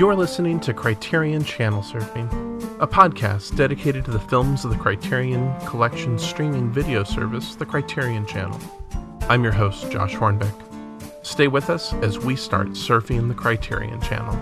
You're listening to Criterion Channel Surfing, a podcast dedicated to the films of the Criterion Collection streaming video service, the Criterion Channel. I'm your host, Josh Hornbeck. Stay with us as we start surfing the Criterion Channel.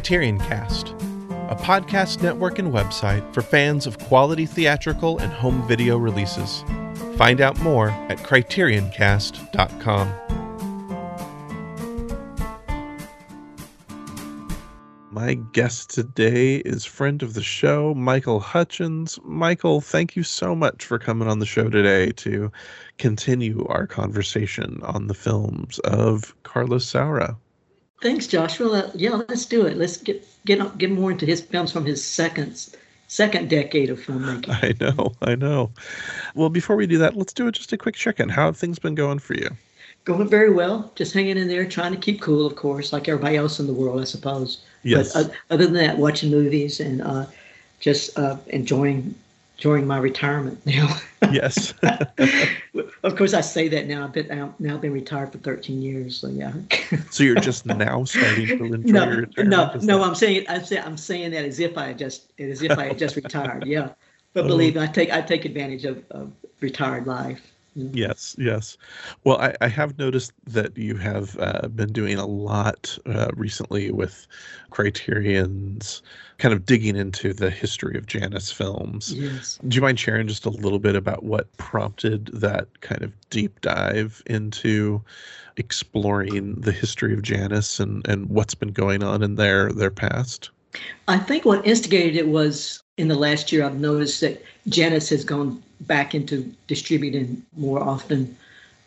Criterion Cast, a podcast network and website for fans of quality theatrical and home video releases. Find out more at CriterionCast.com. My guest today is friend of the show, Michael Hutchins. Michael, thank you so much for coming on the show today to continue our conversation on the films of Carlos Saura. Thanks, Joshua. Yeah, let's do it. Let's get more into his films from his second decade of filmmaking. I know. Well, before we do that, let's do just a quick check-in. How have things been going for you? Going very well. Just hanging in there, trying to keep cool, of course, like everybody else in the world, I suppose. Yes. But other than that, watching movies and just enjoying my retirement now. Yes. Of course, I say that now. I've been retired for 13 years. So yeah. So you're just now starting to enjoy your retirement? No. I'm saying that as if I had just retired. Yeah. But believe me, I take advantage of retired life. Yes. Well, I have noticed that you have been doing a lot recently with Criterion's kind of digging into the history of Janus films. Yes. Do you mind sharing just a little bit about what prompted that kind of deep dive into exploring the history of Janus and what's been going on in their past? I think what instigated it was in the last year, I've noticed that Janus has gone back into distributing more often,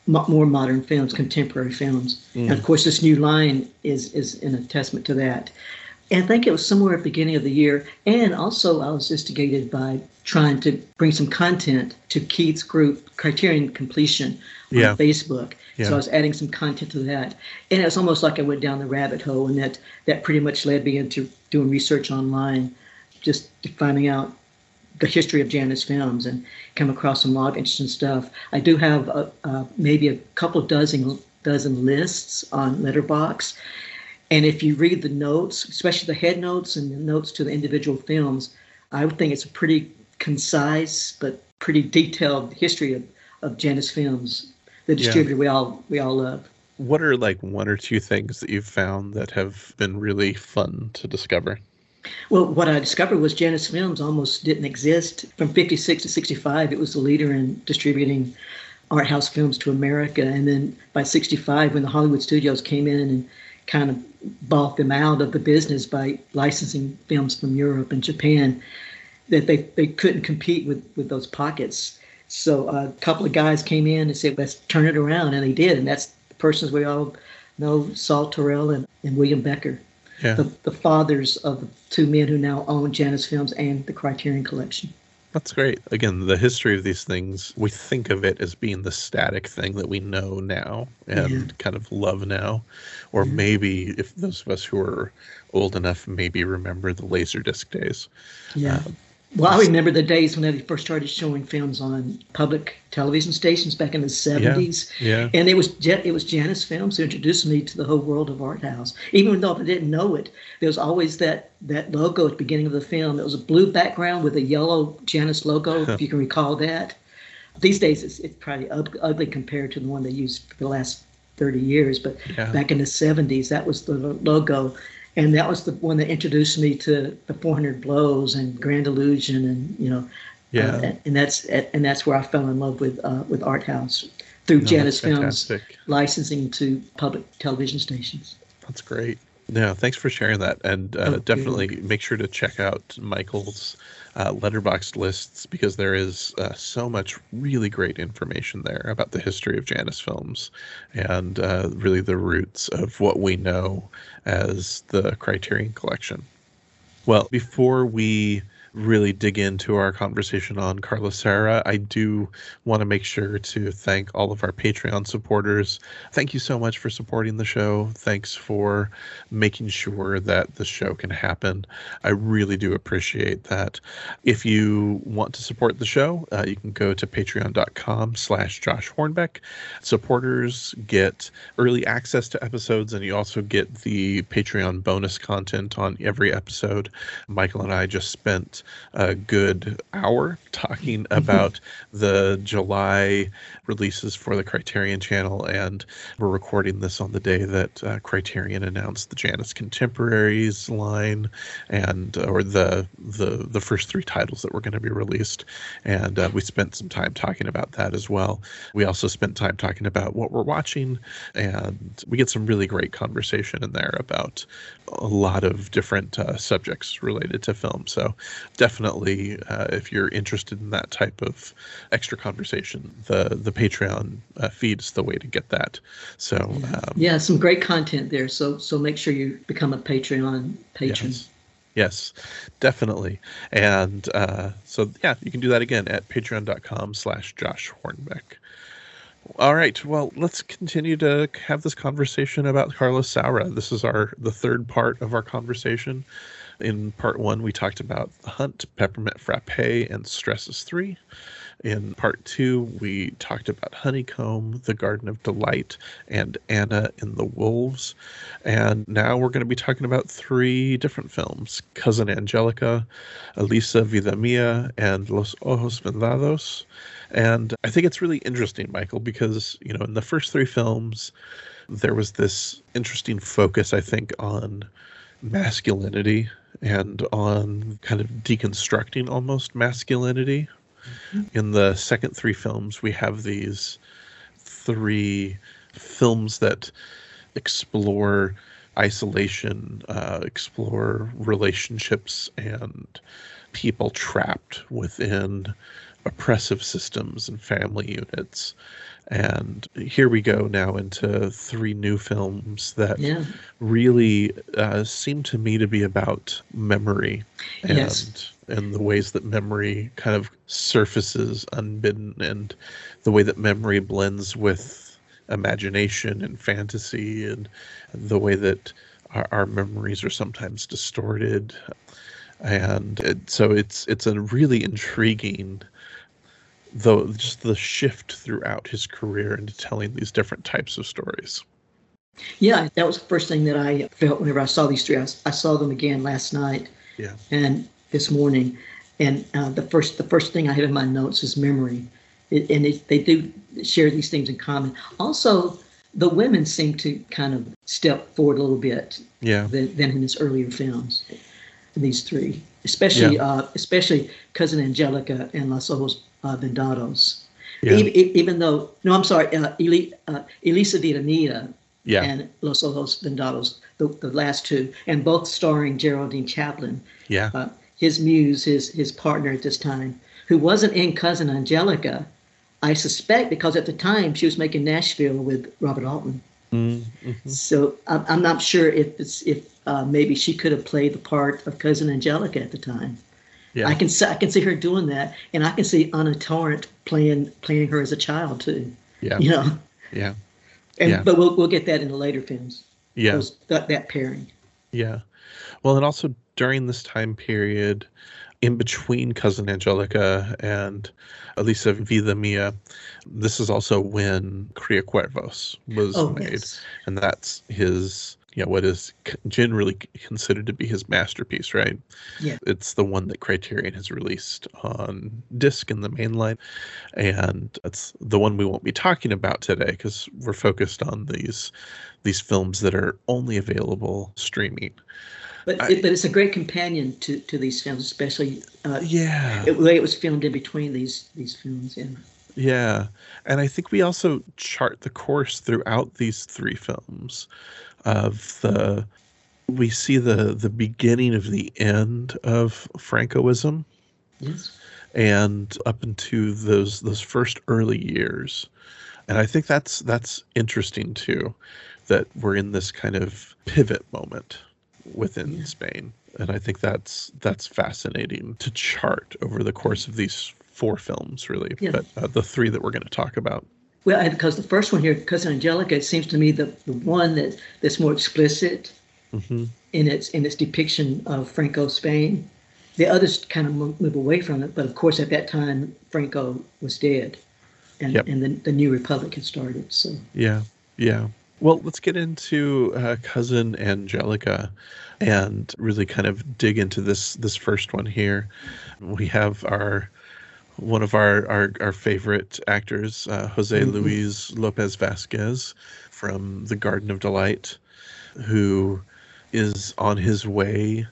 more modern films, contemporary films. Mm. And of course, this new line is in a testament to that. And I think it was somewhere at the beginning of the year. And also I was instigated by trying to bring some content to Keith's group, Criterion Completion, on Facebook. Yeah. So I was adding some content to that. And it was almost like I went down the rabbit hole, and that pretty much led me into doing research online, just finding out the history of Janus films and come across some lot of interesting stuff. I do have maybe a couple dozen lists on Letterboxd. And if you read the notes, especially the head notes and the notes to the individual films, I would think it's a pretty concise but pretty detailed history of Janus films, the distributor we all love. What are like one or two things that you've found that have been really fun to discover? Well, what I discovered was Janus Films almost didn't exist. From 56 to 65, it was the leader in distributing art house films to America. And then by 65, when the Hollywood studios came in and kind of bought them out of the business by licensing films from Europe and Japan, that they couldn't compete with those pockets. So a couple of guys came in and said, let's turn it around. And they did. And that's the persons we all know, Saul Turell and William Becker. Yeah. The fathers of the two men who now own Janus Films and the Criterion Collection. That's great. Again, the history of these things, we think of it as being the static thing that we know now and kind of love now. Or maybe if those of us who are old enough maybe remember the Laserdisc days. Yeah. Well, I remember the days when they first started showing films on public television stations back in the 70s. Yeah. And it was Janus Films who introduced me to the whole world of art house. Even though I didn't know it, there was always that logo at the beginning of the film. It was a blue background with a yellow Janus logo, if you can recall that. These days, it's probably ugly compared to the one they used for the last 30 years. But back in the 70s, that was the logo. And that was the one that introduced me to the 400 Blows and Grand Illusion, and that's where I fell in love with art house through Janus Films licensing to public television stations. That's great. No, thanks for sharing that. And definitely make sure to check out Michael's Letterboxd lists, because there is so much really great information there about the history of Janus Films and really the roots of what we know as the Criterion Collection. Well, before we really dig into our conversation on Carlos Saura, I do want to make sure to thank all of our Patreon supporters. Thank you so much for supporting the show. Thanks for making sure that the show can happen. I really do appreciate that. If you want to support the show, you can go to patreon.com/Josh Hornbeck. Supporters get early access to episodes, and you also get the Patreon bonus content on every episode. Michael and I just spent a good hour talking about the July releases for the Criterion Channel, and we're recording this on the day that Criterion announced the Janus Contemporaries line, and or the first three titles that were going to be released, and we spent some time talking about that as well. We also spent time talking about what we're watching, and we get some really great conversation in there about a lot of different subjects related to film. So definitely, if you're interested in that type of extra conversation, the Patreon feed is the way to get that. So yeah, some great content there. So make sure you become a Patreon patron. Yes, definitely. And so yeah, you can do that again at patreon.com/Josh Hornbeck. All right. Well, let's continue to have this conversation about Carlos Saura. This is the third part of our conversation. In part one, we talked about The Hunt, Peppermint Frappe, and Stresses Three. In part two, we talked about Honeycomb, The Garden of Delight, and Anna in the Wolves. And now we're going to be talking about three different films: Cousin Angelica, Elisa Vida Mia, and Los Ojos Vendados. And I think it's really interesting, Michael, because, you know, in the first three films, there was this interesting focus, I think, on masculinity and on kind of deconstructing almost masculinity. Mm-hmm. In the second three films, we have these three films that explore isolation, explore relationships and people trapped within oppressive systems and family units. And here we go now into three new films that really seem to me to be about memory and, and the ways that memory kind of surfaces unbidden, and the way that memory blends with imagination and fantasy, and the way that our memories are sometimes distorted. And so it's a really intriguing, though, just the shift throughout his career into telling these different types of stories. Yeah, that was the first thing that I felt whenever I saw these three. I saw them again last night and this morning. And the first thing I have in my notes is memory. They do share these things in common. Also, the women seem to kind of step forward a little bit than in his earlier films, these three, especially Cousin Angelica and Los Ojos Vendados. Elisa Vida Mia and Los Ojos Vendados, the last two, and both starring Geraldine Chaplin, his muse, his partner at this time, who wasn't in Cousin Angelica, I suspect, because at the time she was making Nashville with Robert Altman. Mm-hmm. So I'm not sure if maybe she could have played the part of Cousin Angelica at the time. Yeah. I can see her doing that, and I can see Anna Torrent playing her as a child too. Yeah. You know. Yeah. And but we'll get that in the later films. Yeah. That pairing. Yeah. Well, and also during this time period, in between Cousin Angelica and Elisa Vida Mia, this is also when Cria Cuervos was made. Yes. And that's his, what is generally considered to be his masterpiece, right? Yeah. It's the one that Criterion has released on disc in the mainline. And that's the one we won't be talking about today, because we're focused on these films that are only available streaming. But it's a great companion to these films, especially the way it was filmed in between these films. Yeah. Yeah. And I think we also chart the course throughout these three films of the we see the beginning of the end of Francoism. Yes. And up into those first early years. And I think that's interesting too, that we're in this kind of pivot moment within Spain. And I think that's fascinating to chart over the course of these four films, really, but the three that we're going to talk about. Well, because the first one here, Cousin Angelica, it seems to me the one that's more explicit in its depiction of Franco Spain. The others kind of move away from it, but of course at that time Franco was dead, and the new Republic had started. So yeah. Well, let's get into Cousin Angelica, and really kind of dig into this first one here. We have one of our favorite actors, Jose Luis Lopez Vasquez from The Garden of Delight, who is on his way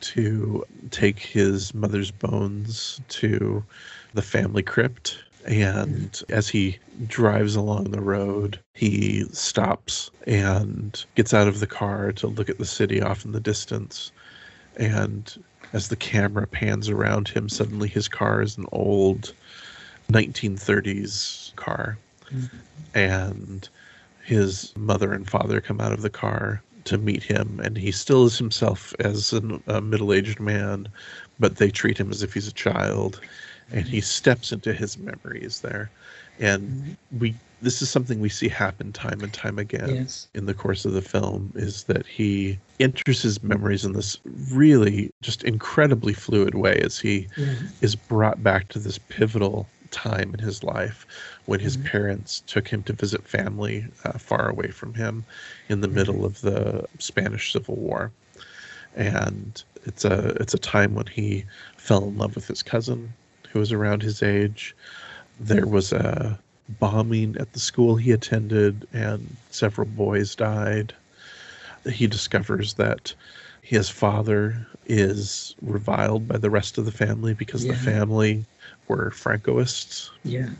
to take his mother's bones to the family crypt. And as he drives along the road, he stops and gets out of the car to look at the city off in the distance. And as the camera pans around him, suddenly his car is an old 1930s car. Mm-hmm. And his mother and father come out of the car to meet him. And he still is himself as a middle-aged man, but they treat him as if he's a child. And he steps into his memories there. And this is something we see happen time and time again in the course of the film, is that he enters his memories in this really just incredibly fluid way as he is brought back to this pivotal time in his life when his parents took him to visit family far away from him in the middle of the Spanish Civil War. And it's a time when he fell in love with his cousin, who was around his age. There was a bombing at the school he attended, and several boys died. He discovers that his father is reviled by the rest of the family because the family were Francoists. Yeah.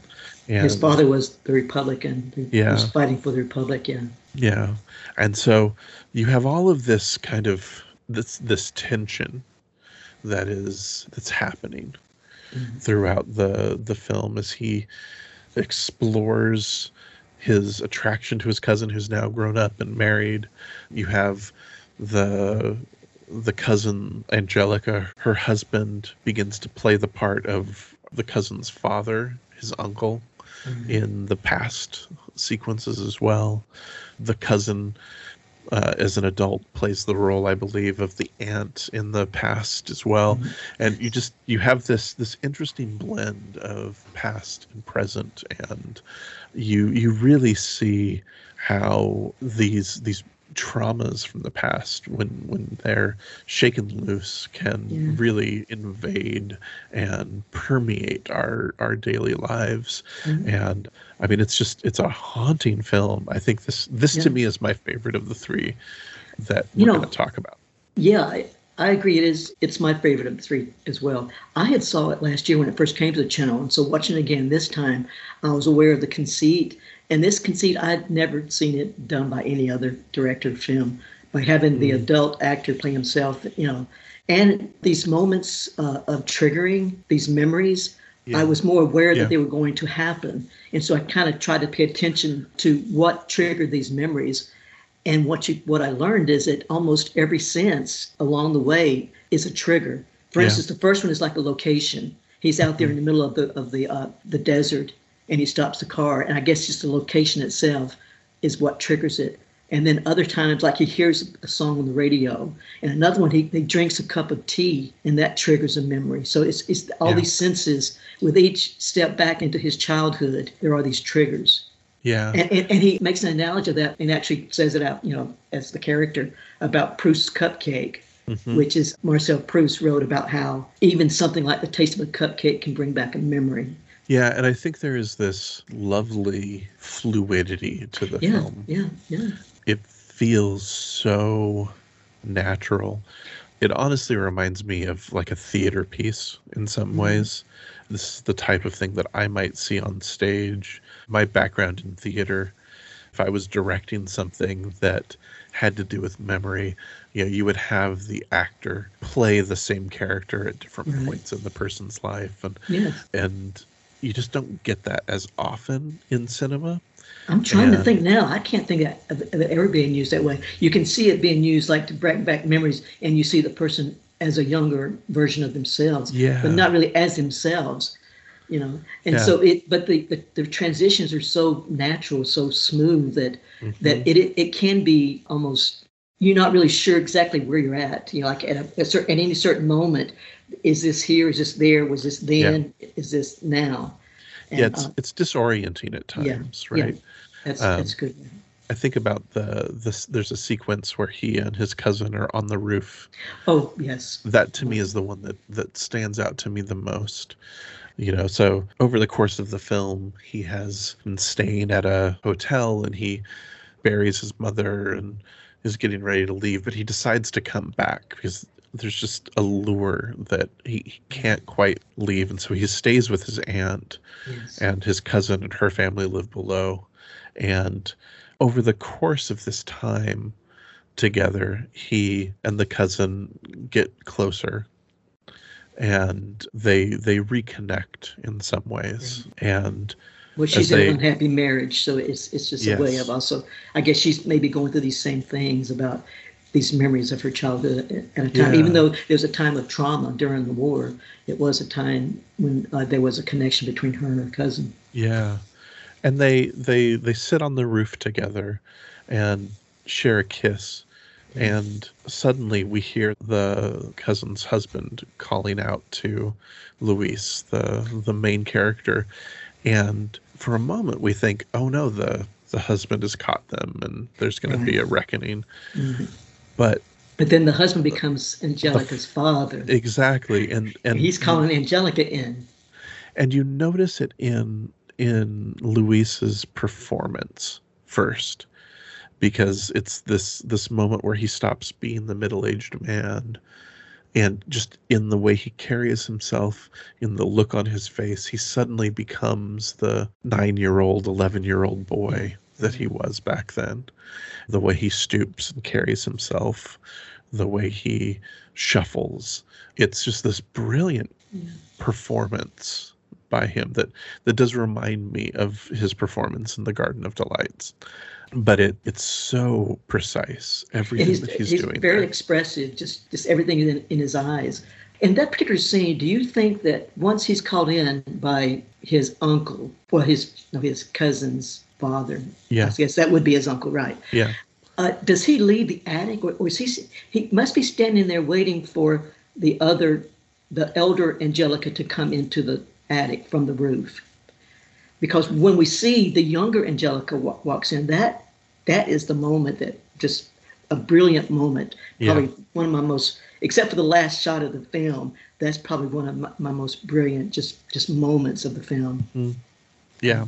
And his father was the Republican. He was fighting for the Republic, Yeah. And so you have all of this kind of this tension that's happening throughout the film as he explores his attraction to his cousin, who's now grown up and married. You have the cousin Angelica, her husband begins to play the part of the cousin's father, his uncle, in the past sequences as well. The cousin, as an adult, plays the role, I believe, of the aunt in the past as well. And you have this interesting blend of past and present, and you really see how these traumas from the past, when they're shaken loose, can really invade and permeate our daily lives. And I mean, it's a haunting film. I think this to me is my favorite of the three that we're going to talk about. Yeah, I agree. It's my favorite of the three as well. I had saw it last year when it first came to the channel, and so watching it again this time, I was aware of the conceit. And this conceit, I'd never seen it done by any other director of film, by having the adult actor play himself, and these moments of triggering these memories, I was more aware that they were going to happen. And so I kind of tried to pay attention to what triggered these memories. And what I learned is that almost every sense along the way is a trigger. For instance, the first one is like a location. He's out there in the middle of the desert, and he stops the car, and I guess just the location itself is what triggers it. And then other times, like he hears a song on the radio, and another one, he drinks a cup of tea, and that triggers a memory. So it's all these senses. With each step back into his childhood, there are these triggers. Yeah. And he makes an analogy of that, and actually says it out, as the character, about Proust's cupcake, which is Marcel Proust wrote about how even something like the taste of a cupcake can bring back a memory. Yeah, and I think there is this lovely fluidity to the film. Yeah. It feels so natural. It honestly reminds me of like a theater piece in some ways. This is the type of thing that I might see on stage. My background in theater if I was directing something that had to do with memory, you know, you would have the actor play the same character at different points in the person's life. And and you just don't get that as often in cinema. I'm trying to think now. I can't think of it ever being used that way. You can see it being used like to bring back memories, and you see the person as a younger version of themselves, but not really as themselves, you know. And so it, but the transitions are so natural, so smooth that that it can be almost, you're not really sure exactly where you're at. You know, like at any certain moment, is this here? Is this there? Was this then? Is this now? And, it's disorienting at times, right? Yeah. That's good. I think about there's a sequence where he and his cousin are on the roof. Oh, yes. That to me is the one that stands out to me the most. You know, so over the course of the film, he has been staying at a hotel and he buries his mother and is getting ready to leave, but he decides to come back because there's just a lure that he can't quite leave. And so he stays with his aunt and his cousin and her family live below. And over the course of this time together, he and the cousin get closer and they reconnect in some ways. And well, she's in an unhappy marriage. So it's just a way of also, I guess she's maybe going through these same things about these memories of her childhood at a time, even though there's a time of trauma during the war, it was a time when there was a connection between her and her cousin. Yeah. And they sit on the roof together and share a kiss. And suddenly we hear the cousin's husband calling out to Luis, the main character. And for a moment we think, oh no, the husband has caught them and there's going to be a reckoning. But then the husband becomes Angelica's father. Exactly. And he's calling Angelica in. And you notice it in Luis's performance first, because it's this moment where he stops being the middle-aged man and just in the way he carries himself, in the look on his face, he suddenly becomes the 9-year-old, 11-year-old boy that he was back then. The way he stoops and carries himself, the way he shuffles. It's just this brilliant performance by him that does remind me of his performance in The Garden of Delights. But it's so precise, everything that he's doing. He's very expressive, just everything in his eyes. In that particular scene, do you think that once he's called in by his uncle, or his cousin's father, I guess that would be his uncle, right? Yeah. Does he leave the attic, or is he must be standing there waiting for the elder Angelica to come into the attic from the roof? Because when we see the younger Angelica walks in, that is the moment that just a brilliant moment. Probably one of my most, except for the last shot of the film, that's probably one of my most brilliant just moments of the film. Mm-hmm. Yeah.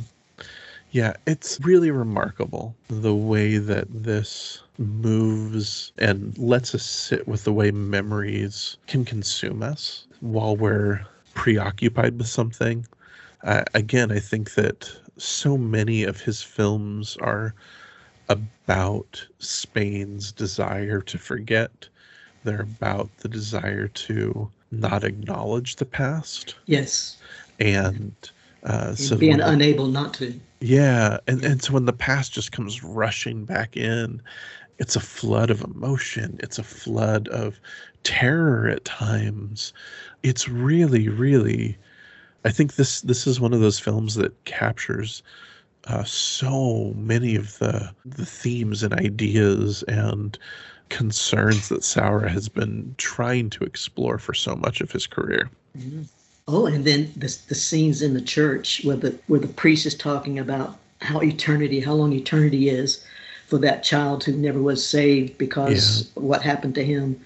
Yeah, it's really remarkable the way that this moves and lets us sit with the way memories can consume us while we're preoccupied with something. Again, I think that so many of his films are about Spain's desire to forget. They're about the desire to not acknowledge the past. Yes. And so being unable not to. Yeah. And so when the past just comes rushing back in, it's a flood of emotion. It's a flood of terror at times. It's really, really, I think this is one of those films that captures so many of the themes and ideas and concerns that Saura has been trying to explore for so much of his career. Mm-hmm. Oh, and then the scenes in the church where the priest is talking about how long eternity is for that child who never was saved because what happened to him,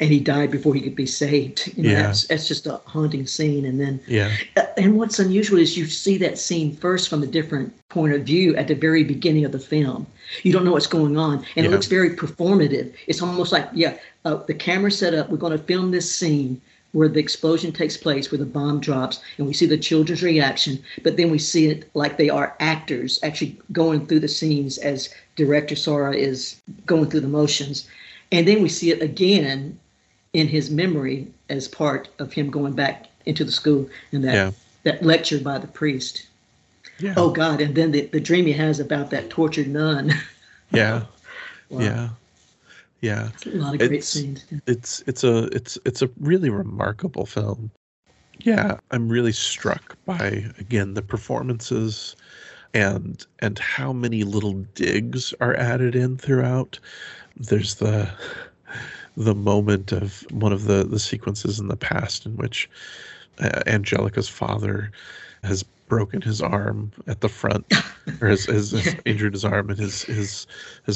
and he died before he could be saved. You know, that's just a haunting scene. And then, and what's unusual is you see that scene first from a different point of view at the very beginning of the film. You don't know what's going on, and it looks very performative. It's almost like the camera set up. We're going to film this scene. where the explosion takes place, where the bomb drops, and we see the children's reaction, but then we see it like they are actors actually going through the scenes as director Saura is going through the motions. And then we see it again in his memory as part of him going back into the school and that lecture by the priest. Yeah. Oh, God. And then the dream he has about that tortured nun. Yeah. Wow. Yeah. Yeah. It's a lot of great scenes. It's a really remarkable film. Yeah. I'm really struck by, again, the performances and how many little digs are added in throughout. There's the moment of one of the sequences in the past in which Angelica's father has broken his arm at the front, or has injured his arm, and his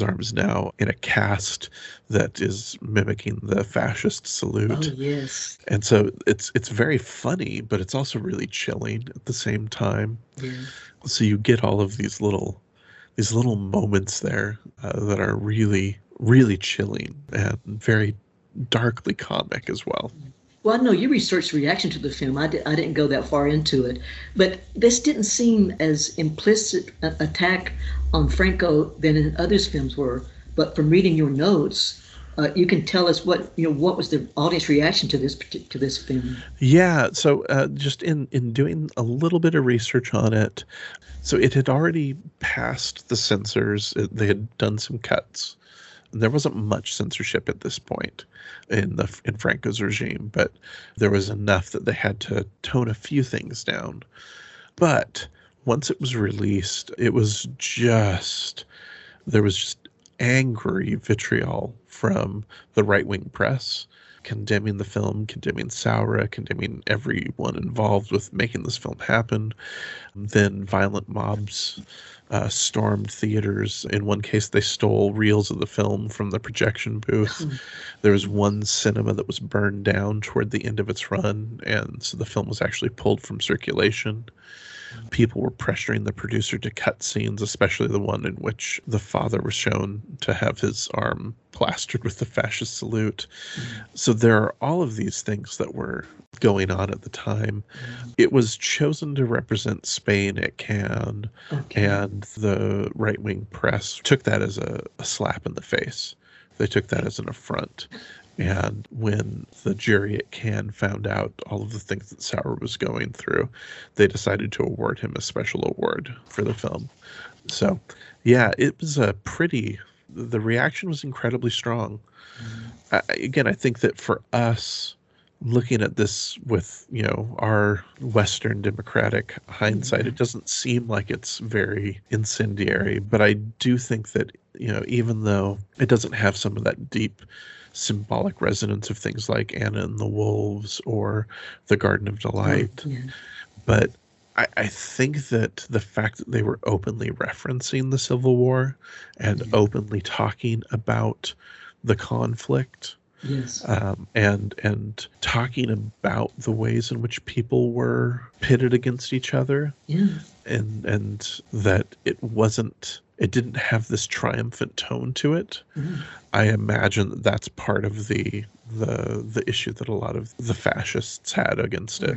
arm is now in a cast that is mimicking the fascist salute. Oh, yes. And so it's very funny, but it's also really chilling at the same time. Yeah. So you get all of these little moments there that are really, really chilling and very darkly comic as well. Well, I know you researched reaction to the film. I didn't go that far into it. But this didn't seem as implicit an attack on Franco than in others' films were. But from reading your notes, you can tell us what was the audience reaction to this film. Yeah, so just in doing a little bit of research on it, so it had already passed the censors. They had done some cuts. There wasn't much censorship at this point in Franco's regime, but there was enough that they had to tone a few things down. But once it was released, there was just angry vitriol from the right-wing press, condemning the film, condemning Saura, condemning everyone involved with making this film happen. Then violent mobs stormed theaters. In one case, they stole reels of the film from the projection booth. There was one cinema that was burned down toward the end of its run, and so the film was actually pulled from circulation. People were pressuring the producer to cut scenes, especially the one in which the father was shown to have his arm plastered with the fascist salute. Mm-hmm. So there are all of these things that were going on at the time. Mm-hmm. It was chosen to represent Spain at Cannes, and the right-wing press took that as a slap in the face. They took that as an affront. And when the jury at Cannes found out all of the things that Saura was going through, they decided to award him a special award for the film. So, yeah, it was the reaction was incredibly strong. Mm-hmm. I think that for us, looking at this with, our Western democratic hindsight, mm-hmm. It doesn't seem like it's very incendiary. But I do think that, even though it doesn't have some of that deep symbolic resonance of things like Anna in the Wolves or The Garden of Delight. Yeah. But I think that the fact that they were openly referencing the Civil War and openly talking about the conflict, yes, and talking about the ways in which people were pitted against each other, and that it didn't have this triumphant tone to it. Mm. I imagine that's part of the issue that a lot of the fascists had against it.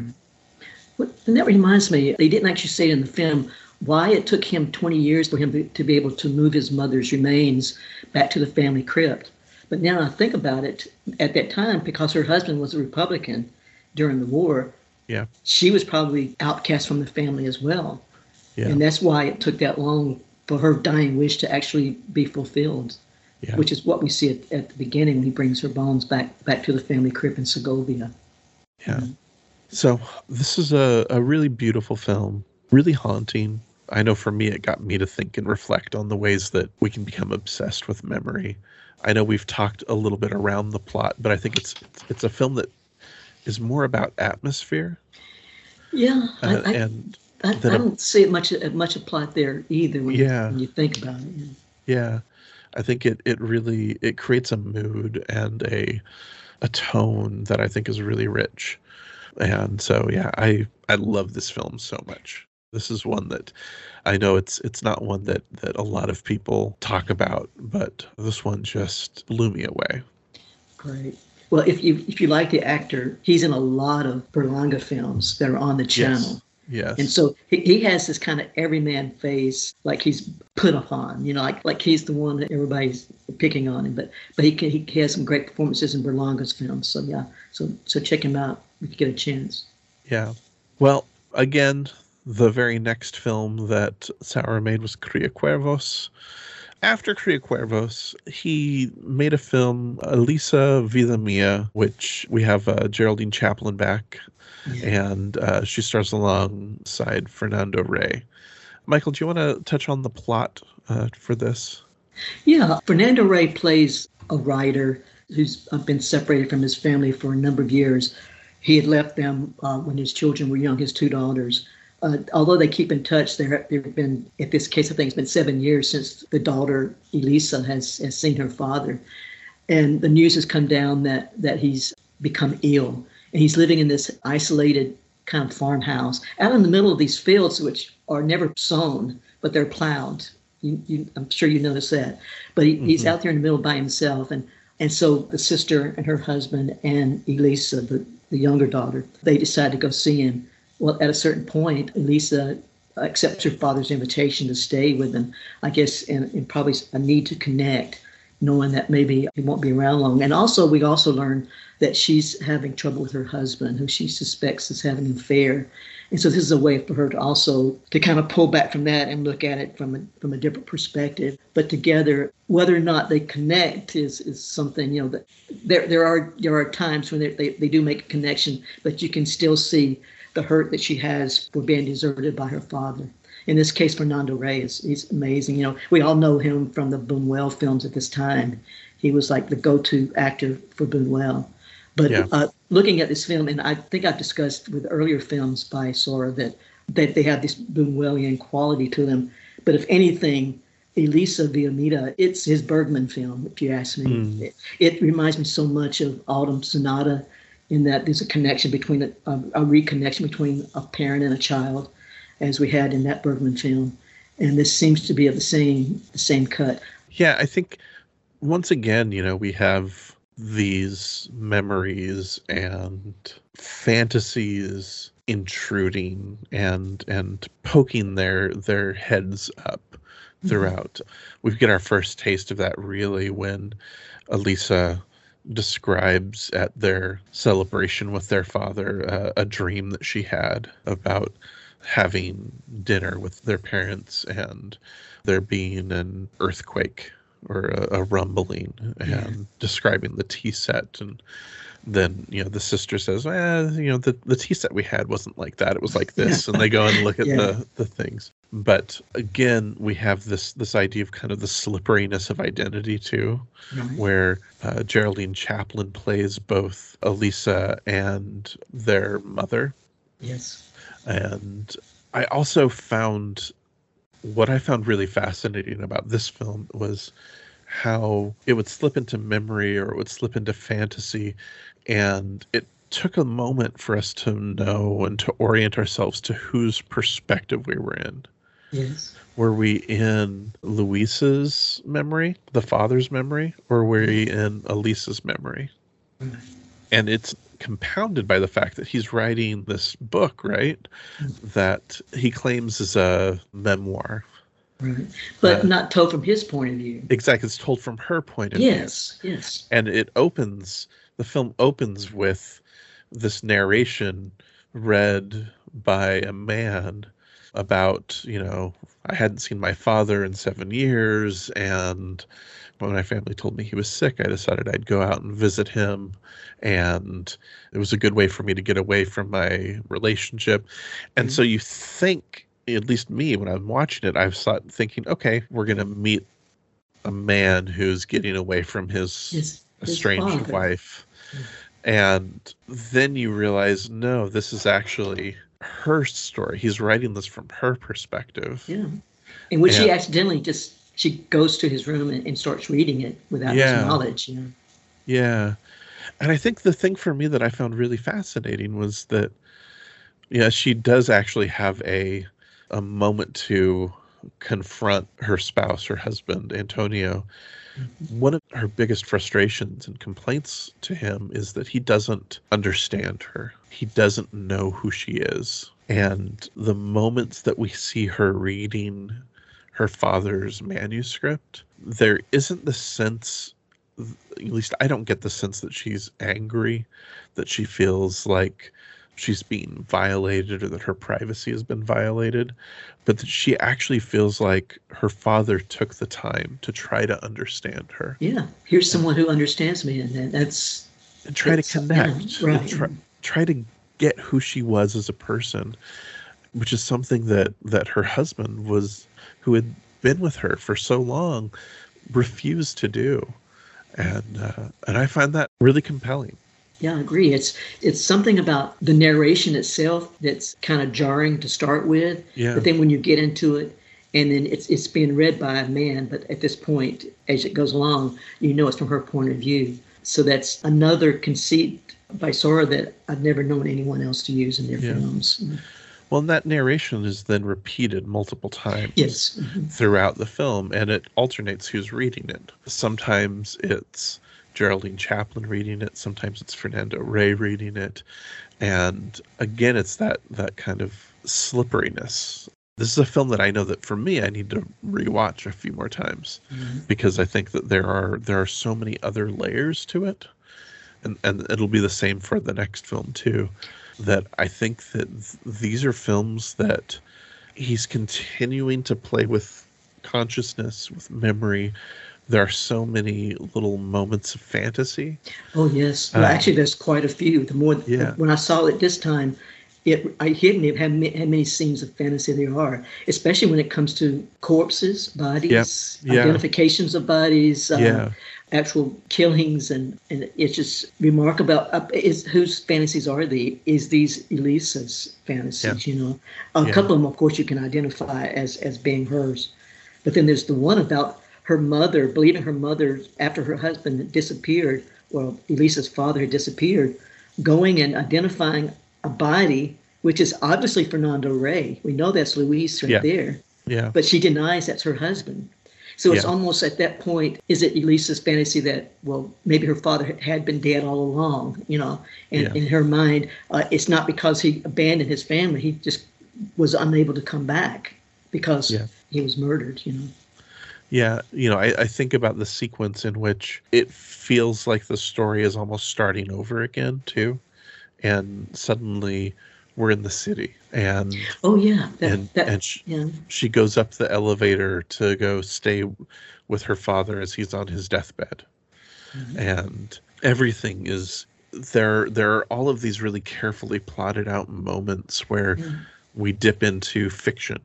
Well, and that reminds me, they didn't actually say it in the film why it took him 20 years for him to be able to move his mother's remains back to the family crypt. But now I think about it, at that time, because her husband was a Republican during the war, she was probably outcast from the family as well. Yeah. And that's why it took that long for her dying wish to actually be fulfilled, which is what we see at the beginning when he brings her bones back to the family crypt in Segovia. Yeah. So this is a really beautiful film, really haunting. I know for me, it got me to think and reflect on the ways that we can become obsessed with memory. I know we've talked a little bit around the plot, but I think it's a film that is more about atmosphere. Yeah, I don't see much of plot there either when you think about it. Yeah, I think it really creates a mood and a tone that I think is really rich, and so I love this film so much. This is one that I know it's not one that a lot of people talk about, but this one just blew me away. Great. Well, if you like the actor, he's in a lot of Berlanga films that are on the channel. Yes. And so he has this kind of everyman face, like he's put upon, you know, like he's the one that everybody's picking on him. But he has some great performances in Berlanga's films. So, yeah, so check him out if you get a chance. Yeah. Well, again, the very next film that Saura made was Cria Cuervos. After Cria Cuervos, he made a film, Elisa Vida Mia, which we have Geraldine Chaplin back, and she stars alongside Fernando Rey. Michael, do you want to touch on the plot for this? Yeah, Fernando Rey plays a writer who's been separated from his family for a number of years. He had left them when his children were young, his two daughters. Although they keep in touch, they've been, in this case, I think it's been 7 years since the daughter, Elisa, has seen her father. And the news has come down that he's become ill. And he's living in this isolated kind of farmhouse out in the middle of these fields, which are never sown, but they're plowed. I'm sure you noticed that. But he's out there in the middle by himself. And so the sister and her husband and Elisa, the younger daughter, they decide to go see him. Well, at a certain point, Elisa accepts her father's invitation to stay with him, I guess, and probably a need to connect, knowing that maybe he won't be around long. And also, we also learn that she's having trouble with her husband, who she suspects is having an affair. And so this is a way for her to also to kind of pull back from that and look at it from a different perspective. But together, whether or not they connect is something, you know, that there are times when they do make a connection, but you can still see the hurt that she has for being deserted by her father. In this case, Fernando Rey he's amazing. You know, we all know him from the Buñuel films at this time. He was like the go-to actor for Buñuel. But looking at this film, and I think I've discussed with earlier films by Saura that they have this Buñuelian quality to them. But if anything, Elisa Vida Mia, it's his Bergman film, if you ask me. It reminds me so much of Autumn Sonata, in that there's a connection between a reconnection between a parent and a child, as we had in that Bergman film, and this seems to be of the same cut. Yeah, I think once again, you know, we have these memories and fantasies intruding and poking their heads up throughout. We get our first taste of that really when Elisa describes at their celebration with their father a dream that she had about having dinner with their parents and there being an earthquake or a rumbling, and describing the tea set. And then, you know, the sister says, you know, the tea set we had wasn't like that. It was like this. And they go and look at the things. But again, we have this idea of kind of the slipperiness of identity, too, where Geraldine Chaplin plays both Elisa and their mother. Yes. And I also found what I found really fascinating about this film was how it would slip into memory or it would slip into fantasy. And it took a moment for us to know and to orient ourselves to whose perspective we were in. Yes. Were we in Luisa's memory, the father's memory, or were we in Elisa's memory? Mm-hmm. And it's compounded by the fact that he's writing this book, right, that he claims is a memoir. Right. But not told from his point of view. Exactly. It's told from her point of view. Yes, yes. And the film opens with this narration read by a man about, you know, I hadn't seen my father in 7 years, and when my family told me he was sick, I decided I'd go out and visit him, and it was a good way for me to get away from my relationship. And so you think, at least me, when I'm watching it, I've started thinking, okay, we're going to meet a man who's getting away from his estranged wife. And then you realize, no, this is actually her story. He's writing this from her perspective. Yeah. In which she accidentally she goes to his room and starts reading it without his knowledge. You know? Yeah. And I think the thing for me that I found really fascinating was that, yeah, she does actually have a moment to confront her spouse, her husband, Antonio, One of her biggest frustrations and complaints to him is that he doesn't understand her. He doesn't know who she is. And the moments that we see her reading her father's manuscript, there isn't the sense, at least I don't get the sense, that she's angry, that she feels like she's being violated or that her privacy has been violated, but that she actually feels like her father took the time to try to understand her. Yeah, here's someone who understands me, and that's... And try to connect. Yeah, right. And try to get who she was as a person, which is something that her husband was, who had been with her for so long, refused to do. And I find that really compelling. Yeah, I agree. It's something about the narration itself that's kind of jarring to start with. Yeah. But then when you get into it, and then it's being read by a man, but at this point, as it goes along, you know it's from her point of view. So that's another conceit by Saura that I've never known anyone else to use in their films. Well, and that narration is then repeated multiple times throughout the film, and it alternates who's reading it. Sometimes it's Geraldine Chaplin reading it, sometimes it's Fernando Rey reading it, and again, it's that kind of slipperiness. This is a film that I know that for me I need to rewatch a few more times, because I think that there are so many other layers to it, and it'll be the same for the next film too, that I think that these are films that he's continuing to play with consciousness, with memory. There are so many little moments of fantasy. Oh, yes. Well, actually, there's quite a few. The more when I saw it this time, I hadn't even had many scenes of fantasy there are, especially when it comes to corpses, bodies, identifications of bodies, actual killings, and it's just remarkable. Whose fantasies are they? Is these Elisa's fantasies? You know, a couple of them, of course, you can identify as being hers, but then there's the one about her mother, believing her mother, after her husband disappeared, well, Elisa's father had disappeared, going and identifying a body, which is obviously Fernando Rey. We know that's Luis there. Yeah. But she denies that's her husband. So it's almost at that point, is it Elisa's fantasy that, well, maybe her father had been dead all along, you know? And in her mind, it's not because he abandoned his family. He just was unable to come back because he was murdered, you know? Yeah, you know, I think about the sequence in which it feels like the story is almost starting over again, too. And suddenly we're in the city. And she goes up the elevator to go stay with her father as he's on his deathbed. Mm-hmm. And everything is, there are all of these really carefully plotted out moments where we dip into fiction.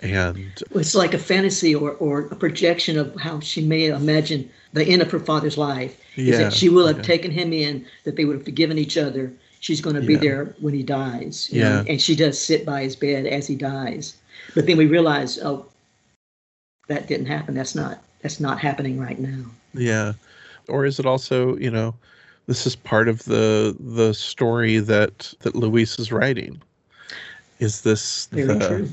And it's like a fantasy or a projection of how she may imagine the end of her father's life. Is that she will have taken him in, that they would have forgiven each other. She's going to be there when he dies. You know? And she does sit by his bed as he dies. But then we realize, oh, that didn't happen. That's not happening right now. Yeah. Or is it also, you know, this is part of the story that Luis is writing? Is this the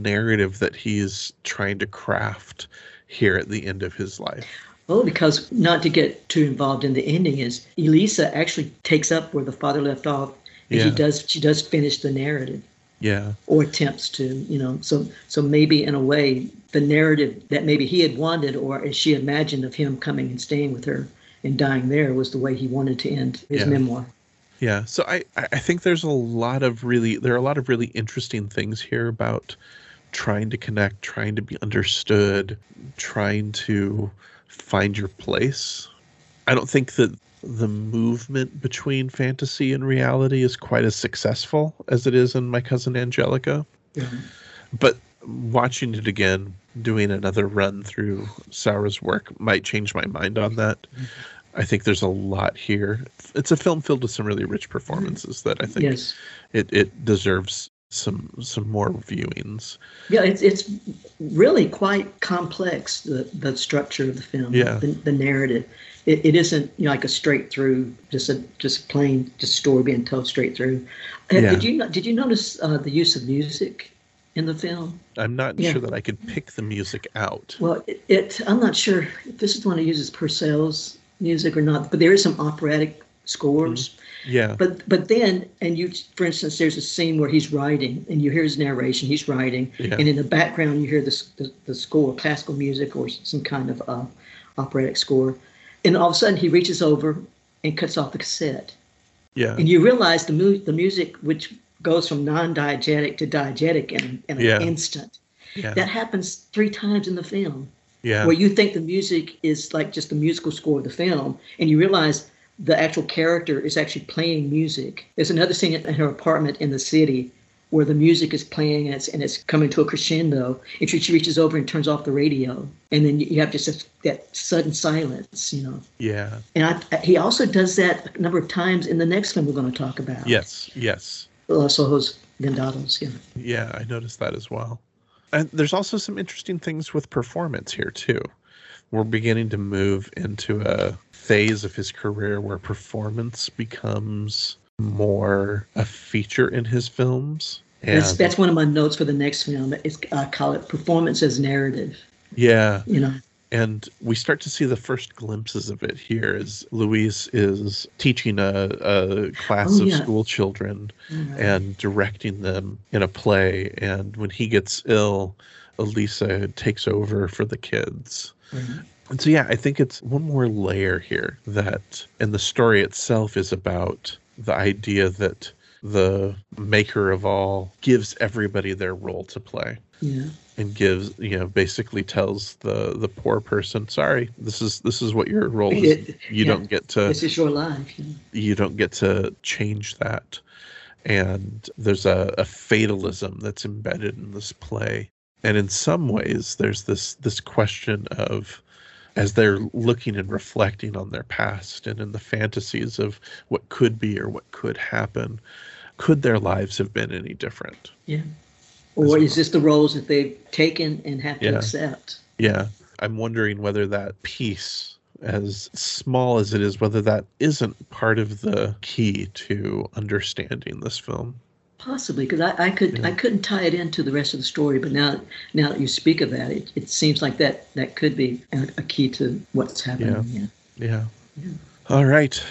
narrative that he's trying to craft here at the end of his life? Well, because not to get too involved in the ending, is Elisa actually takes up where the father left off, and she does finish the narrative. Yeah. Or attempts to, you know. So maybe in a way the narrative that maybe he had wanted, or as she imagined of him coming and staying with her and dying there, was the way he wanted to end his memoir. Yeah, so I think there's a lot of really interesting things here about trying to connect, trying to be understood, trying to find your place. I don't think that the movement between fantasy and reality is quite as successful as it is in My Cousin Angelica. Yeah. But watching it again, doing another run through Saura's work might change my mind on that. Mm-hmm. I think there's a lot here. It's a film filled with some really rich performances that I think it deserves some more viewings. Yeah, it's really quite complex, the structure of the film, the narrative. It isn't, you know, like a straight through, just plain story being told straight through. Did you notice the use of music in the film. I'm not sure that I could pick the music out. Well, I'm not sure if this is the one that uses Purcell's music or not, but there is some operatic scores. Mm-hmm. Yeah. But then, and you, for instance, there's a scene where he's writing, and you hear his narration, he's writing, and in the background you hear the score, classical music or some kind of operatic score. And all of a sudden he reaches over and cuts off the cassette. Yeah. And you realize the music, which goes from non-diegetic to diegetic in an instant. Yeah. That happens 3 times in the film. Yeah. Where you think the music is like just the musical score of the film, and you realize the actual character is actually playing music. There's another scene in her apartment in the city where the music is playing and it's coming to a crescendo, and she reaches over and turns off the radio, and then you have just that sudden silence, you know. Yeah. And he also does that a number of times in the next film we're going to talk about. Yes, yes. Los Ojos Vendados, yeah. Yeah, I noticed that as well. And there's also some interesting things with performance here, too. We're beginning to move into a phase of his career where performance becomes more a feature in his films. And that's one of my notes for the next film. I call it performance as narrative. Yeah. You know. And we start to see the first glimpses of it here as Luis is teaching a class of school children and directing them in a play. And when he gets ill, Elisa takes over for the kids. Mm-hmm. And so, I think it's one more layer here and the story itself is about the idea that the maker of all gives everybody their role to play. Yeah. And gives, basically tells the poor person, sorry, this is what your role is. You don't get to. This is your life. Yeah. You don't get to change that. And there's a fatalism that's embedded in this play. And in some ways, there's this question of, as they're looking and reflecting on their past and in the fantasies of what could be or what could happen, could their lives have been any different? Yeah. Or is this the roles that they've taken and have to accept? Yeah. I'm wondering whether that piece, as small as it is, whether that isn't part of the key to understanding this film. Possibly, because I couldn't tie it into the rest of the story, but now that you speak of that, it seems like that could be a key to what's happening. Yeah. All right.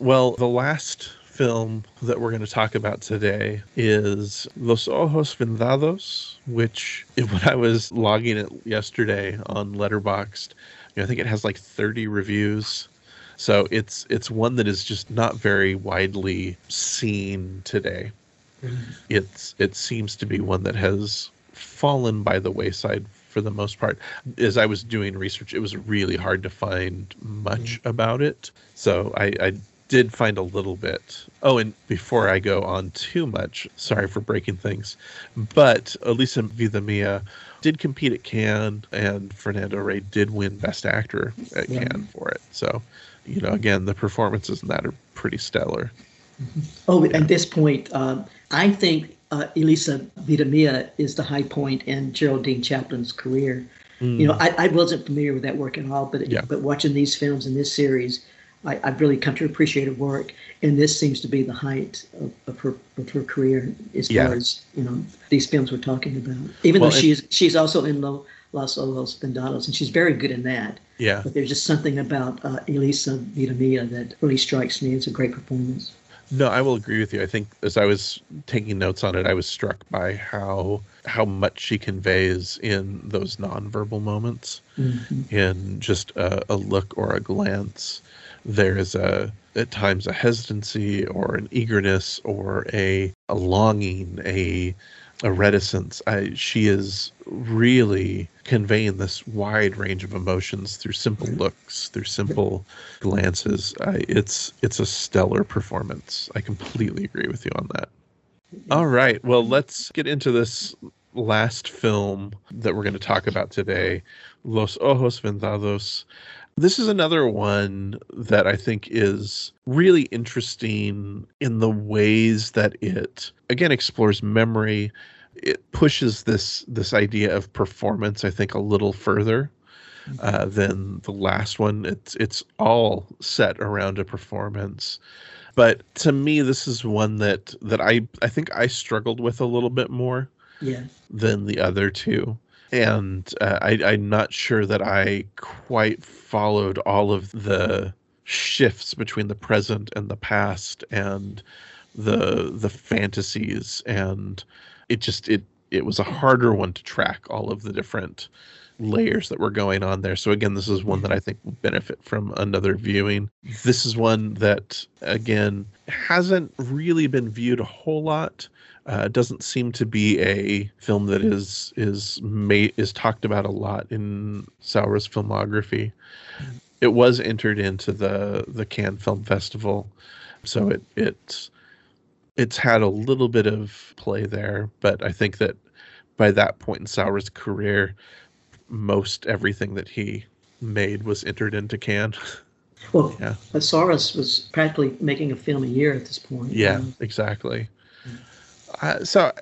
Well, the last film that we're going to talk about today is Los Ojos Vendados, which when I was logging it yesterday on Letterboxd, I think it has like 30 reviews. So it's one that is just not very widely seen today. Mm-hmm. It seems to be one that has fallen by the wayside for the most part. As I was doing research, it was really hard to find much about it. So I did find a little bit. Oh, and before I go on too much, sorry for breaking things, but Elisa Vida Mia did compete at Cannes, and Fernando Rey did win Best Actor at Cannes for it. So, again, the performances in that are pretty stellar. Mm-hmm. Oh, yeah. At this point, I think Elisa Vida Mia is the high point in Geraldine Chaplin's career. Mm. I wasn't familiar with that work at all, but watching these films in this series, I've really come to appreciate her work, and this seems to be the height of her career as far as these films we're talking about. Even though she's also in Los Ojos Vendados, and she's very good in that. Yeah. But there's just something about Elisa Vida Mia that really strikes me as a great performance. No, I will agree with you. I think as I was taking notes on it, I was struck by how much she conveys in those nonverbal moments, in just a look or a glance. There is at times a hesitancy or an eagerness or a longing, a reticence. She is really conveying this wide range of emotions through simple looks, through simple glances. It's a stellar performance. I completely agree with you on that. All right. Well, let's get into this last film that we're going to talk about today, Los Ojos Vendados. This is another one that I think is really interesting in the ways that it, again, explores memory. It pushes this idea of performance, I think, a little further than the last one. It's all set around a performance. But to me, this is one that I think I struggled with a little bit more. than the other two. And I'm not sure that I quite followed all of the shifts between the present and the past and the fantasies. And it just, it was a harder one to track all of the different layers that were going on there. So again, this is one that I think will benefit from another viewing. This is one that, again, hasn't really been viewed a whole lot. Doesn't seem to be a film that is talked about a lot in Saura's filmography. It was entered into the Cannes Film Festival, so it's had a little bit of play there. But I think that by that point in Saura's career, most everything that he made was entered into Cannes. Well, yeah. Saura's was practically making a film a year at this point. Yeah, exactly. So,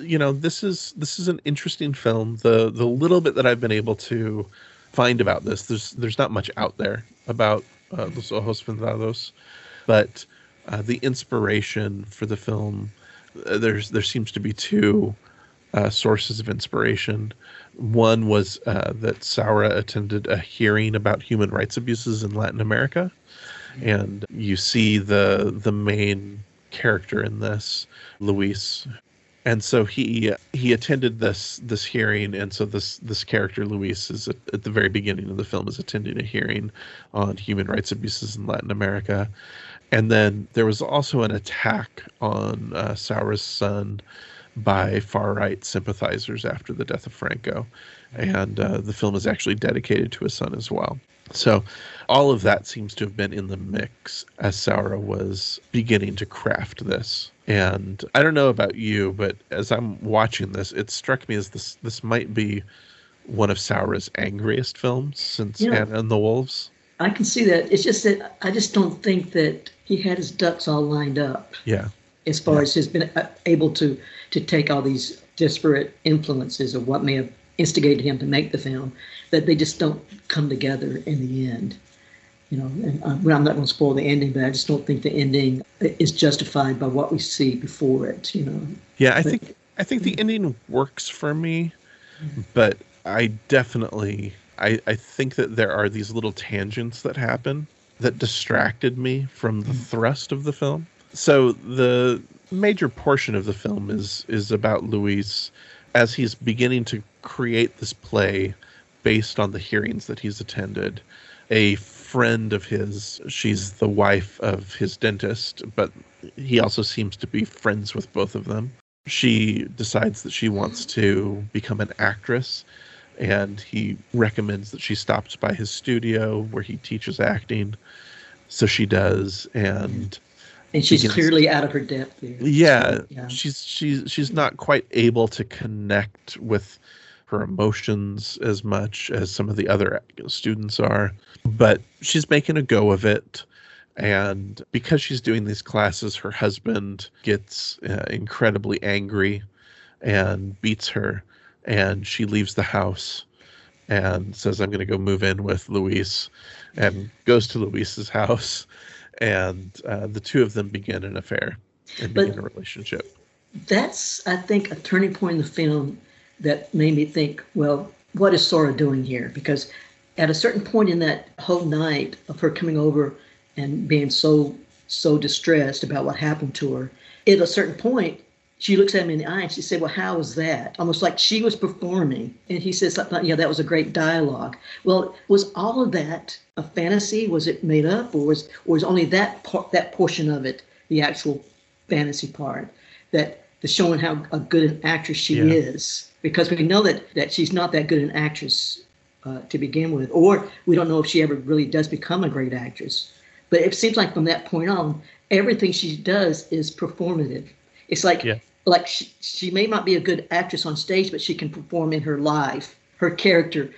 you know, this is an interesting film. The little bit that I've been able to find about this, there's not much out there about Los Ojos Vendados, but the inspiration for the film, there seems to be two sources of inspiration. One was that Saura attended a hearing about human rights abuses in Latin America, and you see the main character in this, Luis, and so he attended this hearing, and so this character Luis is at the very beginning of the film is attending a hearing on human rights abuses in Latin America. And then there was also an attack on Saura's son by far-right sympathizers after the death of Franco, and the film is actually dedicated to his son as well. So all of that seems to have been in the mix as Saura was beginning to craft this. And I don't know about you, but as I'm watching this, it struck me as this might be one of Saura's angriest films since Anna and the Wolves. I can see that. It's just that I just don't think that he had his ducks all lined up. Yeah. As far as he's been able to take all these disparate influences of what may have instigated him to make the film, that they just don't come together in the end. You know, and I'm not going to spoil the ending, but I just don't think the ending is justified by what we see before it, you know. Yeah, I think the ending works for me, but I definitely, I think that there are these little tangents that happen that distracted me from the thrust of the film. So the major portion of the film is about Luis as he's beginning to create this play based on the hearings that he's attended. A friend of his, she's the wife of his dentist, but he also seems to be friends with both of them. She decides that she wants to become an actress, and he recommends that she stops by his studio where he teaches acting. So she does, and she's clearly out of her depth there. Yeah, yeah. She's not quite able to connect with her emotions as much as some of the other students are, but she's making a go of it. And because she's doing these classes, her husband gets incredibly angry and beats her, and she leaves the house and says, "I'm going to go move in with Luis," and goes to Luis's house. And the two of them begin an affair and begin a relationship. That's, I think, a turning point in the film that made me think, well, what is Saura doing here? Because at a certain point in that whole night of her coming over and being so distressed about what happened to her, at a certain point, she looks at him in the eye and she said, "Well, how was that?" Almost like she was performing. And he says something like, "Yeah, that was a great dialogue." Well, was all of that a fantasy? Was it made up? Or was only that portion of it the actual fantasy part? That the showing how a good an actress she is. Because we know that she's not that good an actress to begin with. Or we don't know if she ever really does become a great actress. But it seems like from that point on, everything she does is performative. It's like she may not be a good actress on stage, but she can perform in her life. Her character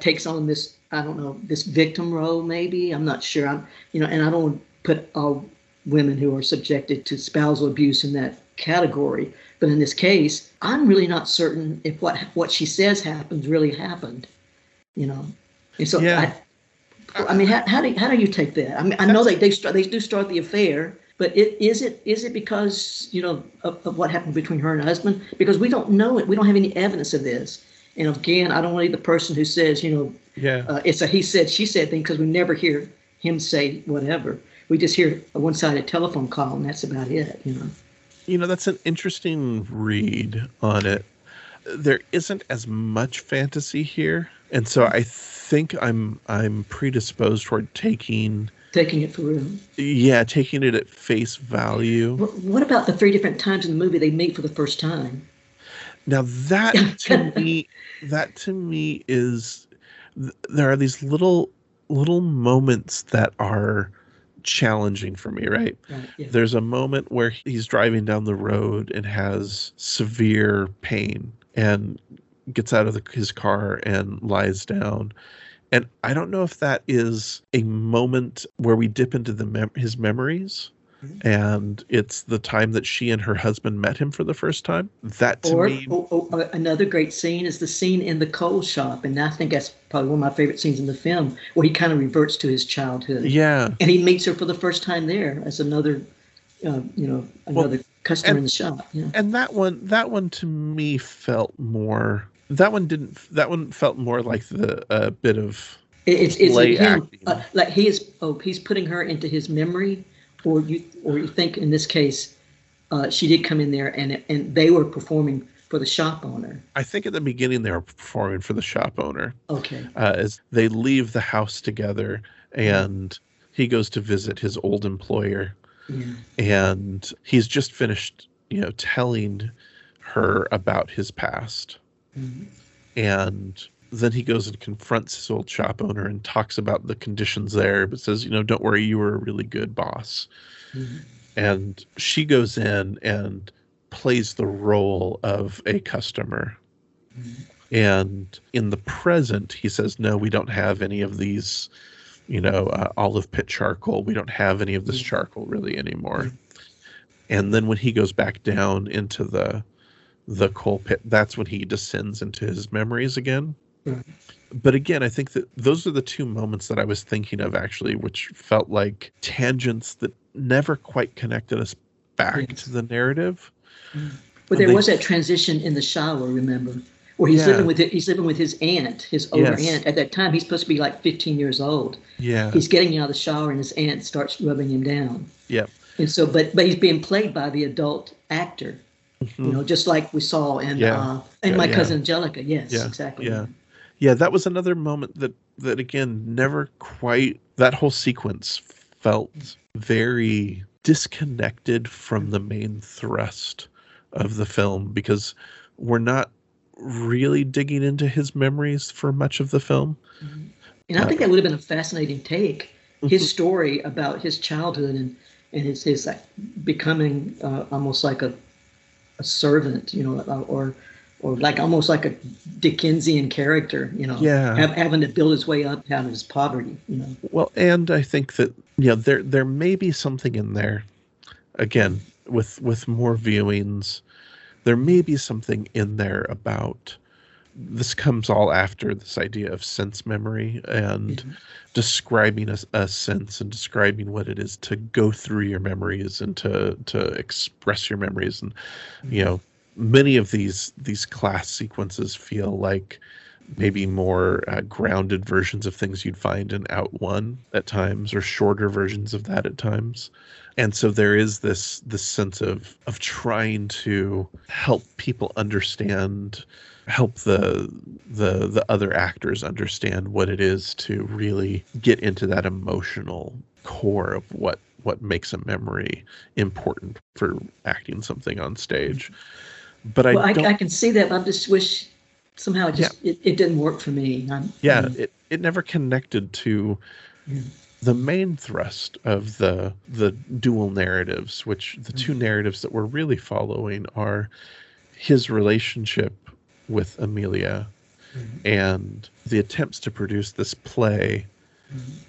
takes on this, I don't know, this victim role maybe. I'm not sure. And I don't put all women who are subjected to spousal abuse in that category. But in this case, I'm really not certain if what she says happens really happened, you know. And so I mean, how do you take that? I mean, I know they do start the affair. But is it because, you know, of what happened between her and her husband? Because we don't know it. We don't have any evidence of this. And again, I don't want to be the person who says, you know, it's a he said, she said thing, because we never hear him say whatever. We just hear a one-sided telephone call, and that's about it, you know. You know, that's an interesting read on it. There isn't as much fantasy here, and so I think I'm predisposed toward taking it for real. Yeah, taking it at face value. What about the three different times in the movie they meet for the first time? Now that to me is, there are these little moments that are challenging for me, right? Yeah. There's a moment where he's driving down the road and has severe pain and gets out of his car and lies down. And I don't know if that is a moment where we dip into his memories. And it's the time that she and her husband met him for the first time. That to me. Another great scene is the scene in the coal shop. And I think that's probably one of my favorite scenes in the film, where he kind of reverts to his childhood. Yeah. And he meets her for the first time there as another customer in the shop. Yeah. And that one to me felt more, that one felt more like the bit of play acting. Like he's putting her into his memory. Or you think in this case, she did come in there and they were performing for the shop owner. I think at the beginning they were performing for the shop owner. Okay. As they leave the house together, and he goes to visit his old employer, and he's just finished, you know, telling her about his past, and then he goes and confronts his old shop owner and talks about the conditions there, but says, you know, don't worry, you were a really good boss. Mm-hmm. And she goes in and plays the role of a customer. Mm-hmm. And in the present, he says, no, we don't have any of these, you know, olive pit charcoal. We don't have any of this charcoal really anymore. Mm-hmm. And then when he goes back down into the coal pit, that's when he descends into his memories again. Right. But again, I think that those are the two moments that I was thinking of, actually, which felt like tangents that never quite connected us back to the narrative. But there was that transition in the shower, remember, where he's living with his aunt, his older aunt. At that time, he's supposed to be like 15 years old. Yeah, he's getting out of the shower, and his aunt starts rubbing him down. Yeah, and so, but he's being played by the adult actor, you know, just like we saw in My Cousin Angelica. Yes, exactly. Yeah. Yeah, that was another moment that again, never quite, that whole sequence felt very disconnected from the main thrust of the film, because we're not really digging into his memories for much of the film. Mm-hmm. And I think that would have been a fascinating take, his story about his childhood and his like, becoming almost like a servant, you know, or like almost like a Dickensian character, you know, having to build his way up out of his poverty, you know. Well, and I think that, you know, there may be something in there, again, with more viewings, there may be something in there about, this comes all after this idea of sense memory and describing a sense and describing what it is to go through your memories and to express your memories. And, you know, many of these class sequences feel like maybe more grounded versions of things you'd find in Out One at times, or shorter versions of that at times. And so there is this sense of trying to help people understand, help the other actors understand what it is to really get into that emotional core of what makes a memory important for acting something on stage. But I can see that. But I just wish somehow it didn't work for me. It never connected to the main thrust of the dual narratives, which the two narratives that we're really following are his relationship with Amelia and the attempts to produce this play,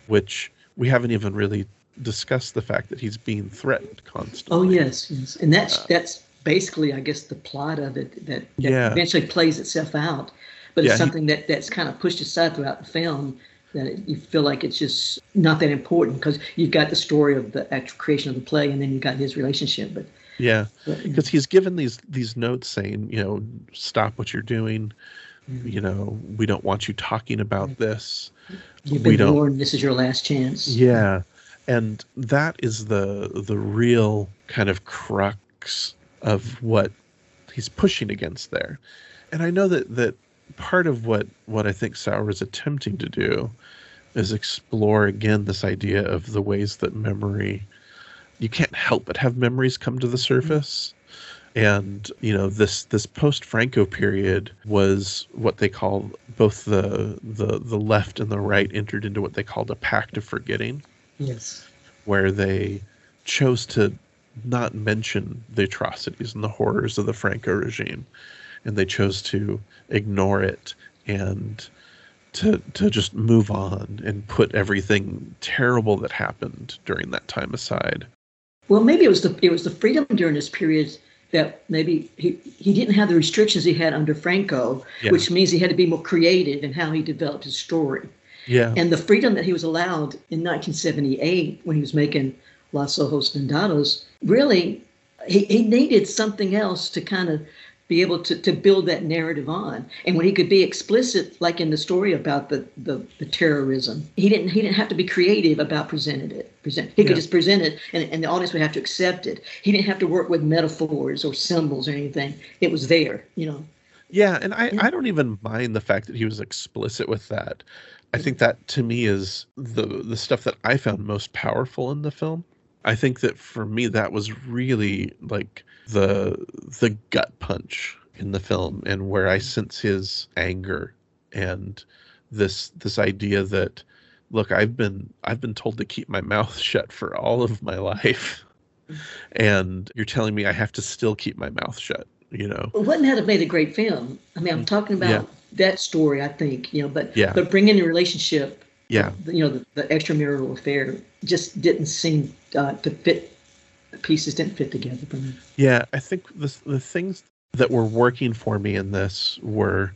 which we haven't even really discussed the fact that he's being threatened constantly. Oh, yes. And that's basically, I guess, the plot of it that eventually plays itself out. But it's something that's kind of pushed aside throughout the film. that you feel like it's just not that important because you've got the story of the actual creation of the play, and then you've got his relationship. But yeah, because he's given these notes saying, you know, stop what you're doing. Mm-hmm. You know, we don't want you talking about mm-hmm. this. You've been born. This is your last chance. Yeah, and that is the real kind of crux of what he's pushing against there. And I know that part of what I think Saura is attempting to do is explore again this idea of the ways that memory, you can't help but have memories come to the surface. And, you know, this post-Franco period was what they call, both the left and the right entered into what they called a pact of forgetting. Yes. Where they chose to not mention the atrocities and the horrors of the Franco regime. And they chose to ignore it and to just move on and put everything terrible that happened during that time aside. Well, maybe it was the freedom during this period that maybe he didn't have the restrictions he had under Franco, yeah. which means he had to be more creative in how he developed his story. Yeah. And the freedom that he was allowed in 1978 when he was making Los Ojos Vendados, really, he needed something else to kind of be able to build that narrative on. And when he could be explicit, like in the story about the terrorism, he didn't have to be creative about presenting it. He could just present it and the audience would have to accept it. He didn't have to work with metaphors or symbols or anything. It was there, you know? Yeah, and I don't even mind the fact that he was explicit with that. I think that, to me, is the stuff that I found most powerful in the film. I think that for me, that was really like the gut punch in the film, and where I sense his anger and this idea that, look, I've been told to keep my mouth shut for all of my life, and you're telling me I have to still keep my mouth shut, you know? Well, wouldn't that have made a great film? I mean, I'm talking about that story, I think, you know, but bringing the relationship. Yeah, you know, the extramarital affair just didn't seem to fit. The pieces didn't fit together for me. Yeah, I think the things that were working for me in this were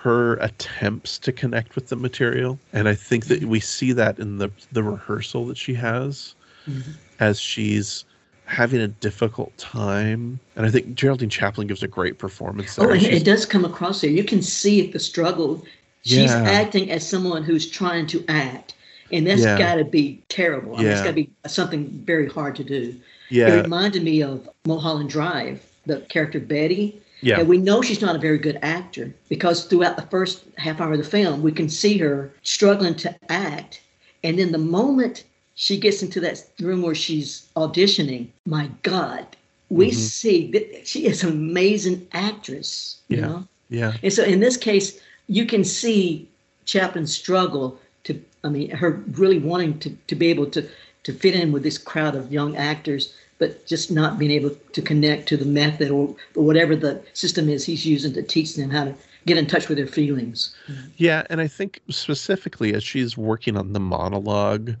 her attempts to connect with the material, and I think that we see that in the rehearsal that she has, mm-hmm. as she's having a difficult time. And I think Geraldine Chaplin gives a great performance there. Oh, and it does come across there. You can see the struggle. She's acting as someone who's trying to act, and that's got to be terrible. I mean, it's got to be something very hard to do. Yeah. It reminded me of Mulholland Drive, the character Betty. Yeah. And we know she's not a very good actor because throughout the first half hour of the film, we can see her struggling to act. And then the moment she gets into that room where she's auditioning, my God, we mm-hmm. see that she is an amazing actress. You know? Yeah. And so in this case, you can see Chaplin's struggle her really wanting to be able to fit in with this crowd of young actors, but just not being able to connect to the method or whatever the system is he's using to teach them how to get in touch with their feelings. Yeah, and I think specifically as she's working on the monologue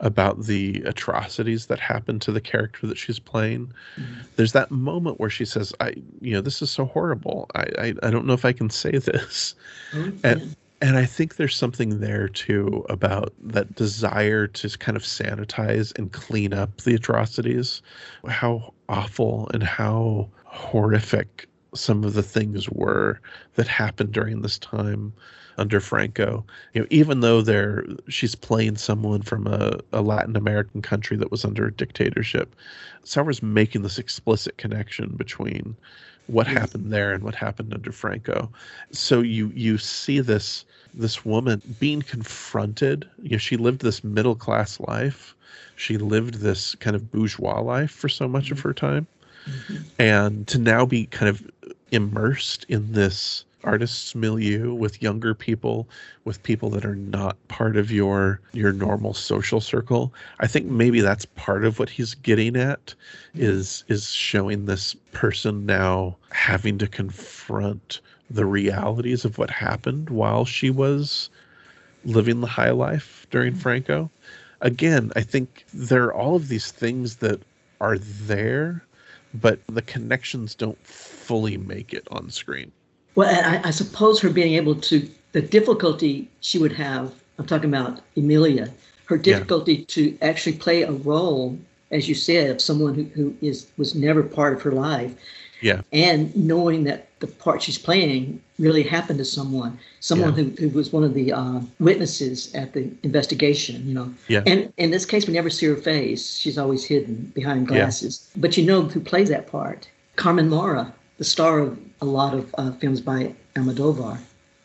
about the atrocities that happened to the character that she's playing, mm-hmm. there's that moment where she says, this is so horrible. I don't know if I can say this. Mm-hmm. And I think there's something there too about that desire to kind of sanitize and clean up the atrocities, how awful and how horrific some of the things were that happened during this time under Franco. You know, even though she's playing someone from a Latin American country that was under a dictatorship, Saura's making this explicit connection between what happened there and what happened under Franco. So you see this woman being confronted. You know, she lived this middle class life. She lived this kind of bourgeois life for so much of her time. Mm-hmm. And to now be kind of immersed in this artist's milieu with younger people, with people that are not part of your normal social circle. I think maybe that's part of what he's getting at, is showing this person now having to confront the realities of what happened while she was living the high life during Franco. Again, I think there are all of these things that are there, but the connections don't fully make it on screen. Well, I suppose her being able to, the difficulty she would have I'm talking about Emilia, her difficulty to actually play a role, as you said, of someone who was never part of her life. Yeah. And knowing that the part she's playing really happened to someone who was one of the witnesses at the investigation, you know. Yeah. And in this case, we never see her face. She's always hidden behind glasses. Yeah. But you know who plays that part. Carmen Maura, the star of a lot of films by Almodovar.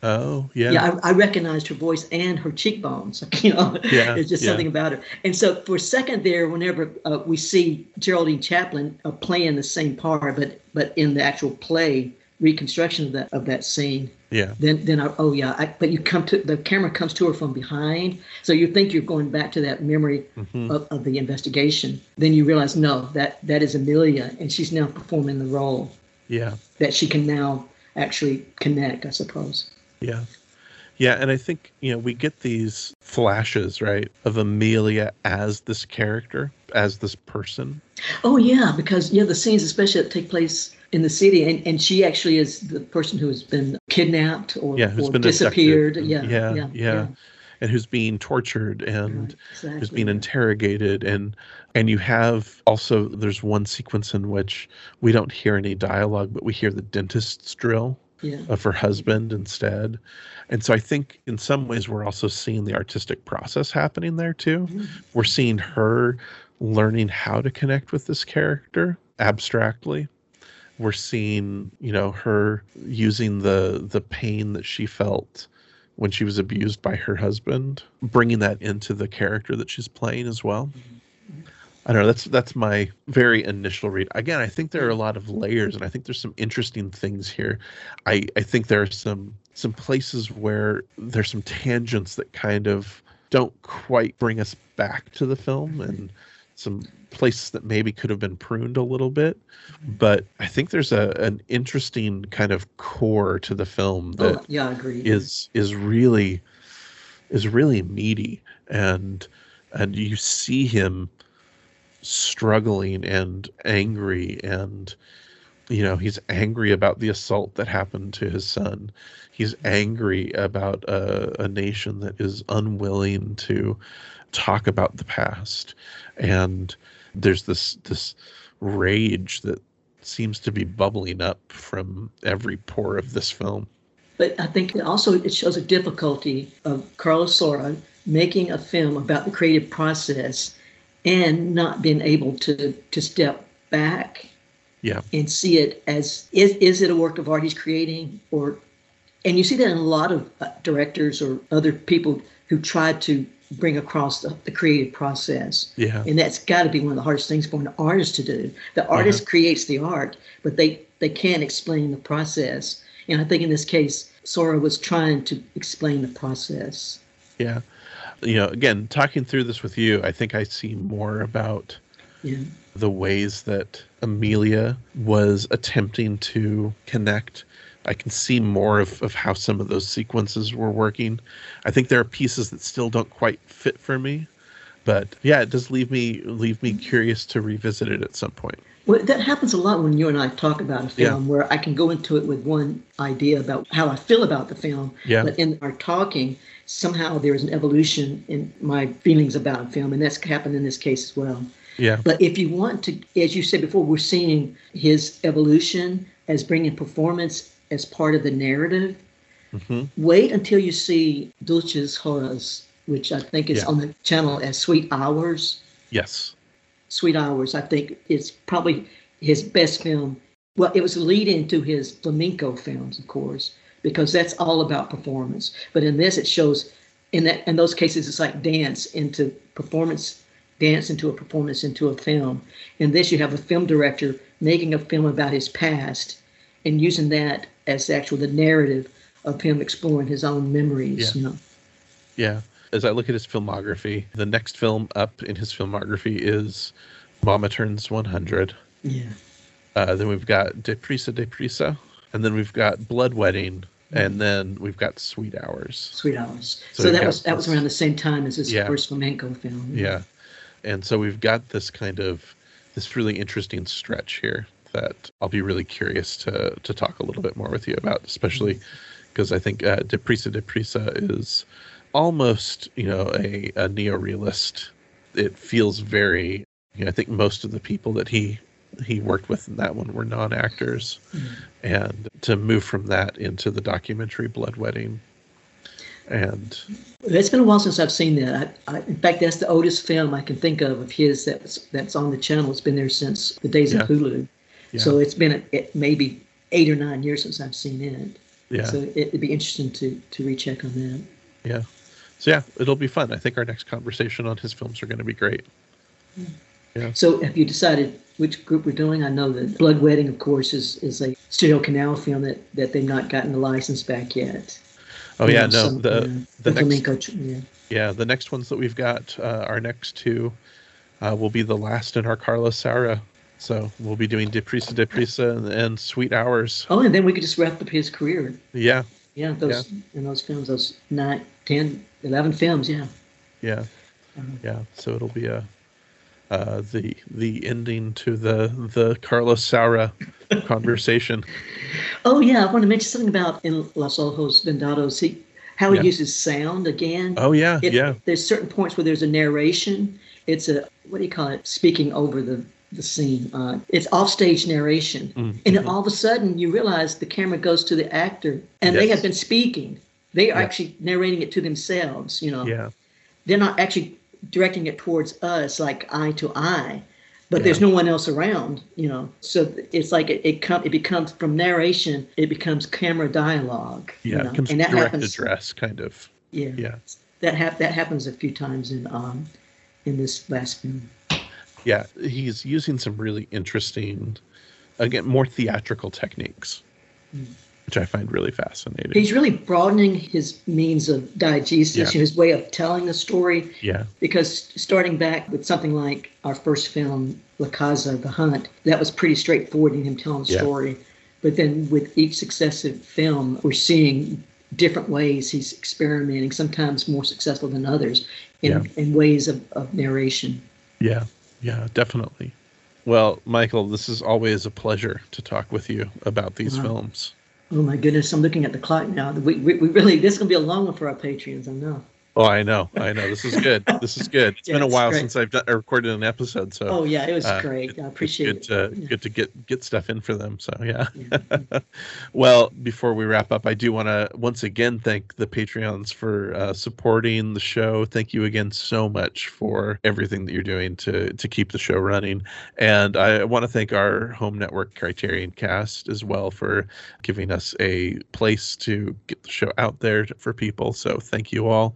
Oh, yeah. Yeah, I recognized her voice and her cheekbones. You know, it's just something about her. And so for a second there, whenever we see Geraldine Chaplin playing the same part, but in the actual play reconstruction of that scene, then you come to, the camera comes to her from behind, so you think you're going back to that memory of the investigation. Then you realize, no, that is Emilia, and she's now performing the role. Yeah, that she can now actually connect, I suppose. Yeah. Yeah. And I think, you know, we get these flashes, right, of Emilia as this character, as this person. Oh, yeah. Because, the scenes especially that take place in the city, and she actually is the person who has been kidnapped or disappeared. Yeah. And who's being tortured and who's being interrogated. And you have also, there's one sequence in which we don't hear any dialogue, but we hear the dentist's drill. Yeah. Of her husband instead. And so I think in some ways we're also seeing the artistic process happening there too. Mm-hmm. We're seeing her learning how to connect with this character abstractly. We're seeing, her using the pain that she felt when she was abused by her husband, bringing that into the character that she's playing as well. Mm-hmm. I don't know. That's my very initial read. Again, I think there are a lot of layers, and I think there's some interesting things here. I think there are some places where there's some tangents that kind of don't quite bring us back to the film, and some places that maybe could have been pruned a little bit. But I think there's an interesting kind of core to the film that I agree. is really meaty, and you see him struggling and angry, and he's angry about the assault that happened to his son. He's angry about a nation that is unwilling to talk about the past, and there's this rage that seems to be bubbling up from every pore of this film. But I think it shows a difficulty of Carlos Saura making a film about the creative process and not being able to step back and see it as, is it a work of art he's creating? And you see that in a lot of directors or other people who try to bring across the creative process. Yeah. And that's got to be one of the hardest things for an artist to do. The artist creates the art, but they can't explain the process. And I think in this case, Saura was trying to explain the process. Yeah. Again, talking through this with you, I think I see more about the ways that Emilia was attempting to connect. I can see more of how some of those sequences were working. I think there are pieces that still don't quite fit for me, but it does leave me curious to revisit it at some point. Well, that happens a lot when you and I talk about a film, where I can go into it with one idea about how I feel about the film, but in our talking, somehow there is an evolution in my feelings about a film, and that's happened in this case as well. Yeah. But if you want to, as you said before, we're seeing his evolution as bringing performance as part of the narrative. Mm-hmm. Wait until you see Dulces Horas, which I think is on the channel as Sweet Hours. Yes. Sweet Hours, I think, is probably his best film. Well, it was lead into his flamenco films, of course, because that's all about performance. But in this, it shows, in those cases, it's like dance into a performance, into a film. In this, you have a film director making a film about his past and using that as the narrative of him exploring his own memories. Yeah. As I look at his filmography, the next film up in his filmography is Mama Turns 100. Yeah. Then we've got De Prisa De Prisa. And then we've got Blood Wedding. And then we've got Sweet Hours. So that was around the same time as his first flamenco film. Yeah. And so we've got this kind of, this really interesting stretch here that I'll be really curious to talk a little bit more with you about, especially because I think De Prisa De Prisa is almost, you know, a neo-realist. It feels very, you know, I think most of the people that he worked with in that one were non-actors. Mm-hmm. And to move from that into the documentary Blood Wedding. And it's been a while since I've seen that. I, in fact, that's the oldest film I can think of his that's on the channel. It's been there since the days of Hulu. Yeah. So it's been maybe 8 or 9 years since I've seen it. Yeah. So it'd be interesting to recheck on that. Yeah. So, yeah, it'll be fun. I think our next conversation on his films are going to be great. Yeah. Yeah. So have you decided which group we're doing? I know that Blood Wedding, of course, is a Studio Canal film that they've not gotten the license back yet. Oh, yeah, no. The next ones that we've got, our next two, will be the last in our Carlos Saura. So we'll be doing De Prisa De Prisa and Sweet Hours. Oh, and then we could just wrap up his career. Yeah. Yeah, in those films, those 9, 10, 11 films, yeah. Yeah. Yeah, so it'll be the ending to the Carlos Saura conversation. Oh, yeah, I want to mention something about in Los Ojos Vendados, how he uses sound again. Oh, yeah, There's certain points where there's a narration. It's a, what do you call it, speaking over the scene. It's offstage narration. Mm-hmm. And then all of a sudden you realize the camera goes to the actor and they have been speaking. They are actually narrating it to themselves, you know. Yeah. They're not actually directing it towards us, like eye to eye, but there's no one else around, you know. So it's like it becomes from narration, it becomes camera dialogue. Yeah, you know? It becomes direct address, kind of. Yeah, yeah. That happens a few times in this last film. Yeah, he's using some really interesting, again, more theatrical techniques, which I find really fascinating. He's really broadening his means of diegesis, his way of telling a story. Yeah. Because starting back with something like our first film, La Casa, The Hunt, that was pretty straightforward in him telling a story. But then with each successive film, we're seeing different ways he's experimenting, sometimes more successful than others, in ways of narration. Yeah. Yeah, definitely. Well, Michael, this is always a pleasure to talk with you about these films. Oh, my goodness. I'm looking at the clock now. We really, this is going to be a long one for our Patreons, I know. Oh, I know. This is good. It's been a while since I recorded an episode. So. Oh, yeah, it was great. I appreciate it. Good to get stuff in for them. So, yeah. Well, before we wrap up, I do want to once again thank the Patreons for supporting the show. Thank you again so much for everything that you're doing to keep the show running. And I want to thank our home network, Criterion Cast, as well for giving us a place to get the show out there for people. So thank you all.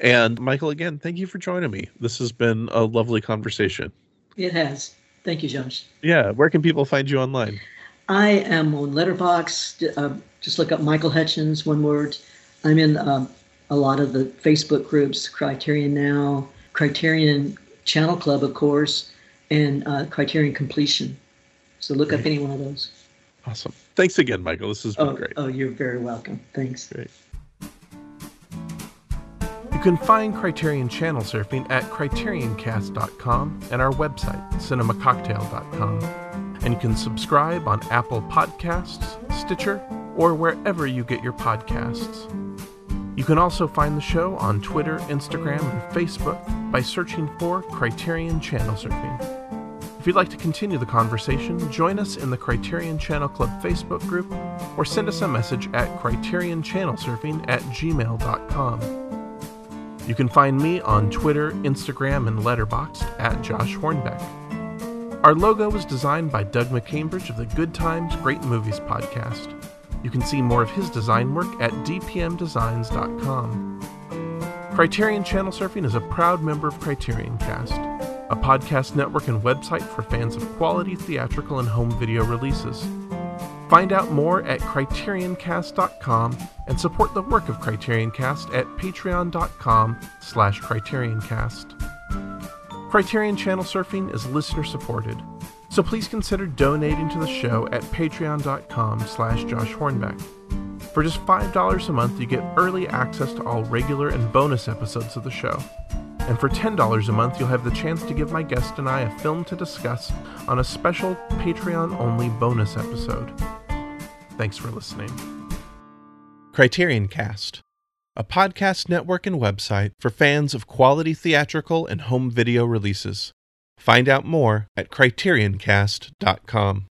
And Michael, again, thank you for joining me. This has been a lovely conversation. It has. Thank you, Josh. Yeah. Where can people find you online? I am on Letterboxd. Just look up Michael Hutchins, one word. I'm in a lot of the Facebook groups, Criterion Now, Criterion Channel Club, of course, and Criterion Completion. So look up any one of those. Awesome. Thanks again, Michael. This has been great. Oh, you're very welcome. Thanks. Great. You can find Criterion Channel Surfing at CriterionCast.com and our website, CinemaCocktail.com. And you can subscribe on Apple Podcasts, Stitcher, or wherever you get your podcasts. You can also find the show on Twitter, Instagram, and Facebook by searching for Criterion Channel Surfing. If you'd like to continue the conversation, join us in the Criterion Channel Club Facebook group or send us a message at CriterionChannelSurfing@gmail.com. You can find me on Twitter, Instagram, and Letterboxd at Josh Hornbeck. Our logo was designed by Doug McCambridge of the Good Times, Great Movies podcast. You can see more of his design work at dpmdesigns.com. Criterion Channel Surfing is a proud member of Criterion Cast, a podcast network and website for fans of quality theatrical and home video releases. Find out more at CriterionCast.com and support the work of Criterion Cast at Patreon.com/CriterionCast. Criterion Channel Surfing is listener supported, so please consider donating to the show at Patreon.com/Josh Hornbeck. For just $5 a month, you get early access to all regular and bonus episodes of the show. And for $10 a month, you'll have the chance to give my guest and I a film to discuss on a special Patreon-only bonus episode. Thanks for listening. Criterion Cast, a podcast network and website for fans of quality theatrical and home video releases. Find out more at CriterionCast.com.